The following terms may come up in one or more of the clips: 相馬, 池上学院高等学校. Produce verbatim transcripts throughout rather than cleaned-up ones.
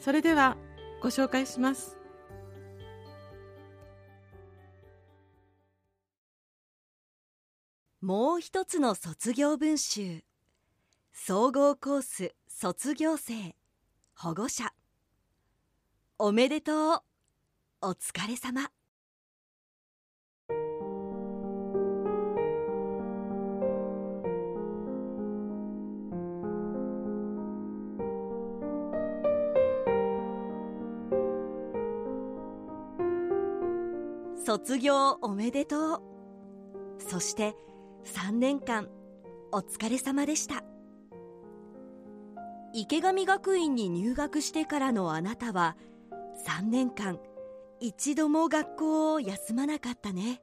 それではご紹介します。もう一つの卒業文集、総合コース卒業生、保護者、おめでとう、お疲れ様。卒業おめでとう。そしてさんねんかんお疲れ様でした。池上学院に入学してからのあなたはさんねんかん一度も学校を休まなかったね。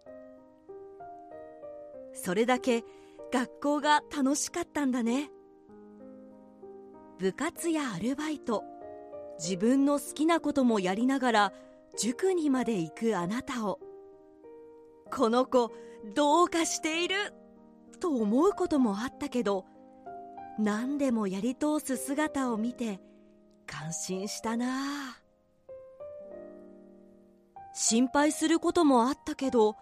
それだけ学校が楽しかったんだね。部活やアルバイト、自分の好きなこともやりながら塾にまで行くあなたを、この子どうかしていると思うこともあったけど、何でもやり通す姿を見て感心したな。心配することもあったけど、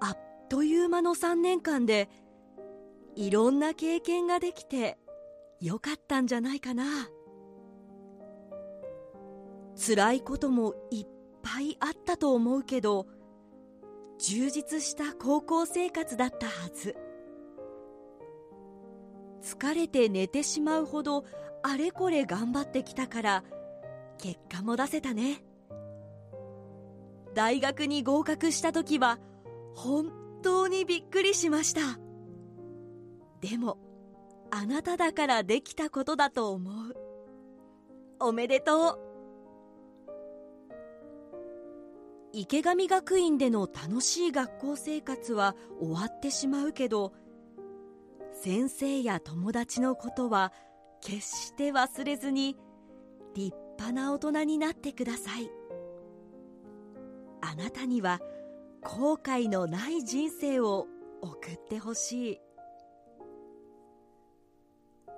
あっという間のさんねんかんでいろんな経験ができてよかったんじゃないかな。辛いこともいっぱいあったと思うけど、充実した高校生活だったはず。疲れて寝てしまうほどあれこれ頑張ってきたから結果も出せたね。大学に合格した時は本当にびっくりしました。でもあなただからできたことだと思う。おめでとう。池上学院での楽しい学校生活は終わってしまうけど、先生や友達のことは決して忘れずに立派な大人になってください。あなたには後悔のない人生を送ってほしい。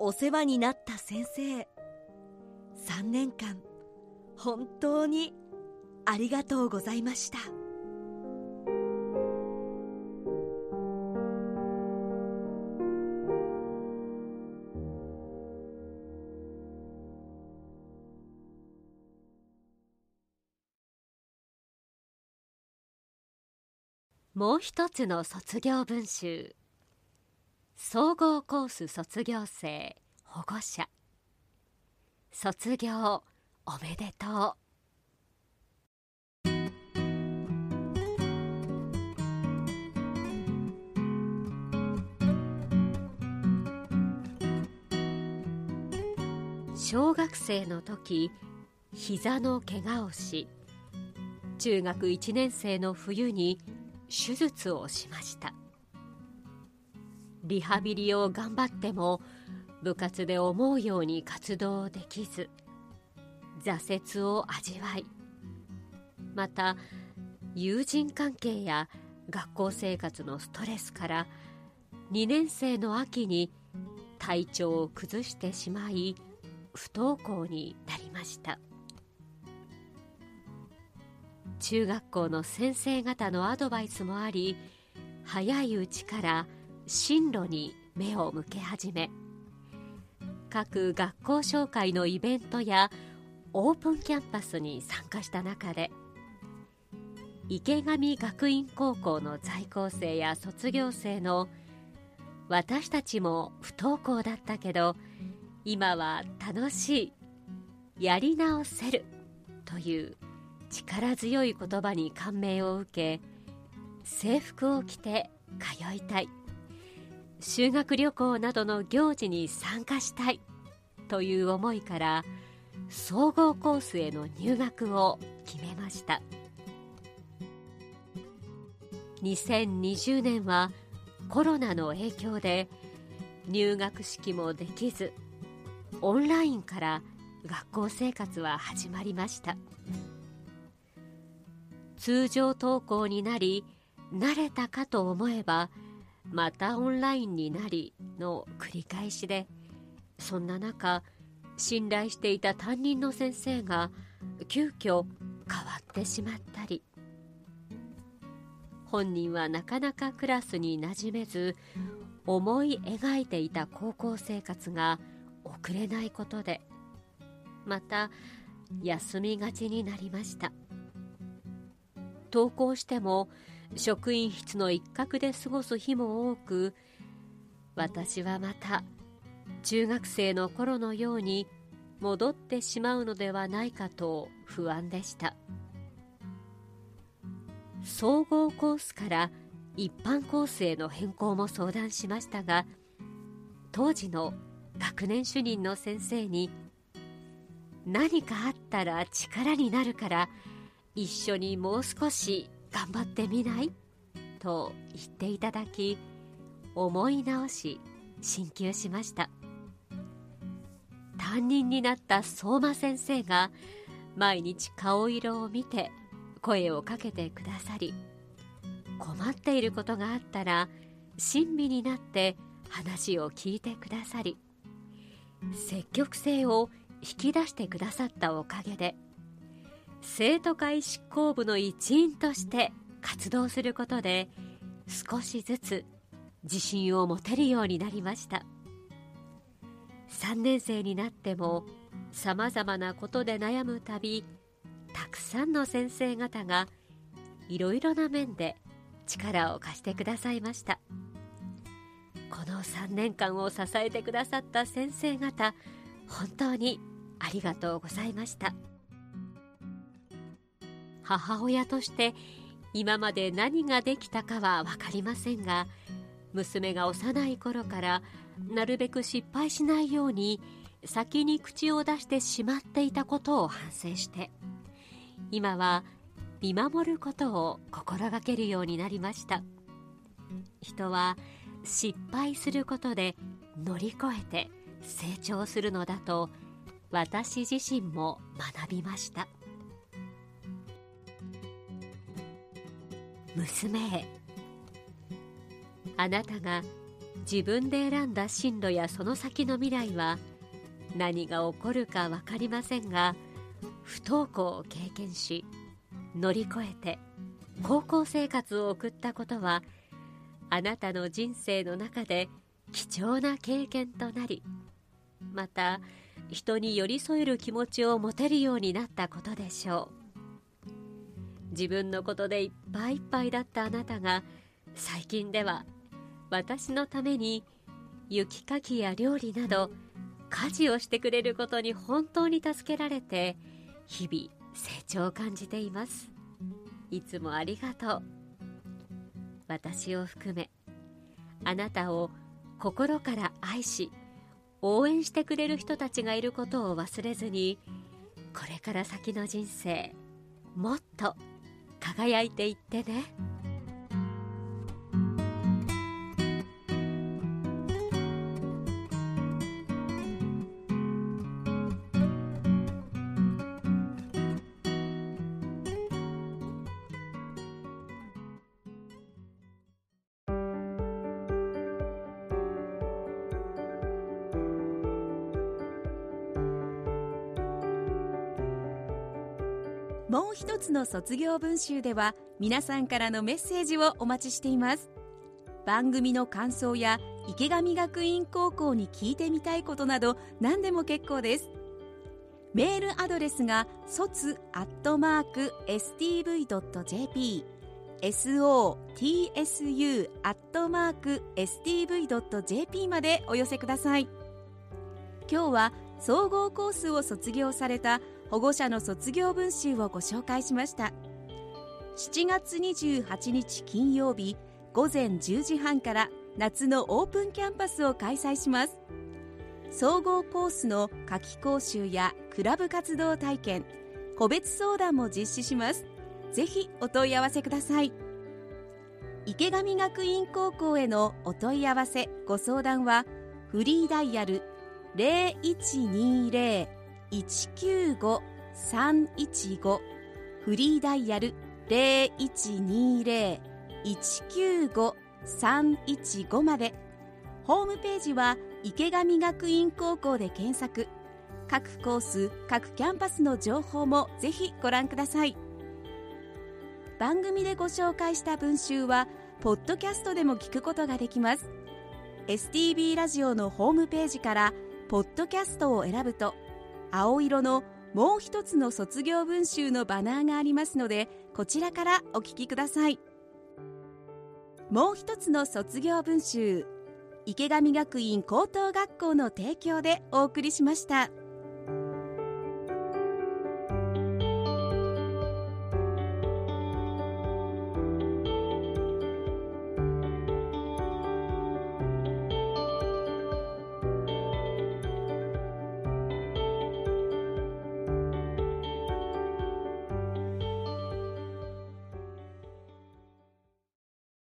お世話になった先生、さんねんかん本当にありがとうございました。もう一つの卒業文集、総合コース卒業生保護者、卒業おめでとう。小学生の時膝の怪我をし、中学いちねんせいの冬に手術をしました。リハビリを頑張っても部活で思うように活動できず、挫折を味わい、また友人関係や学校生活のストレスからにねんせいの秋に体調を崩してしまい、不登校になりました。中学校の先生方のアドバイスもあり、早いうちから進路に目を向け始め、各学校紹介のイベントやオープンキャンパスに参加した中で、池上学院高校の在校生や卒業生の私たちも不登校だったけど今は楽しい、やり直せるという力強い言葉に感銘を受け、制服を着て通いたい、修学旅行などの行事に参加したいという思いから総合コースへの入学を決めました。にせんにじゅうねんはコロナの影響で入学式もできず、オンラインから学校生活は始まりました。通常登校になり、慣れたかと思えばまたオンラインになりの繰り返しで、そんな中信頼していた担任の先生が急遽変わってしまったり、本人はなかなかクラスに馴染めず、思い描いていた高校生活が送れないことで、また休みがちになりました。登校しても職員室の一角で過ごす日も多く、私はまた中学生の頃のように戻ってしまうのではないかと不安でした。総合コースから一般コースへの変更も相談しましたが、当時の学年主任の先生に、何かあったら力になるから一緒にもう少し頑張ってみないと言っていただき、思い直し進級しました。担任になった相馬先生が毎日顔色を見て声をかけてくださり、困っていることがあったら親身になって話を聞いてくださり、積極性を引き出してくださったおかげで、生徒会執行部の一員として活動することで少しずつ自信を持てるようになりました。さんねんせいになってもさまざまなことで悩むたび、たくさんの先生方がいろいろな面で力を貸してくださいました。このさんねんかんを支えてくださった先生方、本当にありがとうございました。母親として今まで何ができたかは分かりませんが、娘が幼い頃からなるべく失敗しないように先に口を出してしまっていたことを反省して、今は見守ることを心がけるようになりました。人は失敗することで乗り越えて成長するのだと、私自身も学びました。娘へ、あなたが自分で選んだ進路やその先の未来は何が起こるか分かりませんが、不登校を経験し乗り越えて高校生活を送ったことは、あなたの人生の中で貴重な経験となり、また人に寄り添える気持ちを持てるようになったことでしょう。自分のことでいっぱいいっぱいだったあなたが、最近では私のために雪かきや料理など家事をしてくれることに本当に助けられて、日々成長を感じています。いつもありがとう。私を含めあなたを心から愛し応援してくれる人たちがいることを忘れずに、これから先の人生もっと輝いていってね。もう一つの卒業文集では、皆さんからのメッセージをお待ちしています。番組の感想や池上学院高校に聞いてみたいことなど、何でも結構です。メールアドレスが卒アットマークエスティーブイドットジェーピー、 エスオーティーエスユーアットマークエスティーブイドットジェーピー までお寄せください。今日は総合コースを卒業された保護者の卒業文集をご紹介しました。しちがつにじゅうはちにち金曜日ごぜんじゅうじはんから夏のオープンキャンパスを開催します。総合コースの夏季講習やクラブ活動体験、個別相談も実施します。ぜひお問い合わせください。池上学院高校へのお問い合わせご相談はフリーダイヤル ゼロイチニーゼロ いちきゅうご さんいちご、 フリーダイヤル ゼロイチニーゼロ いちきゅうご さんいちご まで。ホームページは池上学院高校で検索。各コース各キャンパスの情報もぜひご覧ください。番組でご紹介した文集はポッドキャストでも聞くことができます。 エスティービー ラジオのホームページからポッドキャストを選ぶと、青色のもう一つの卒業文集のバナーがありますので、こちらからお聞きください。もう一つの卒業文集、池上学院高等学校の提供でお送りしました。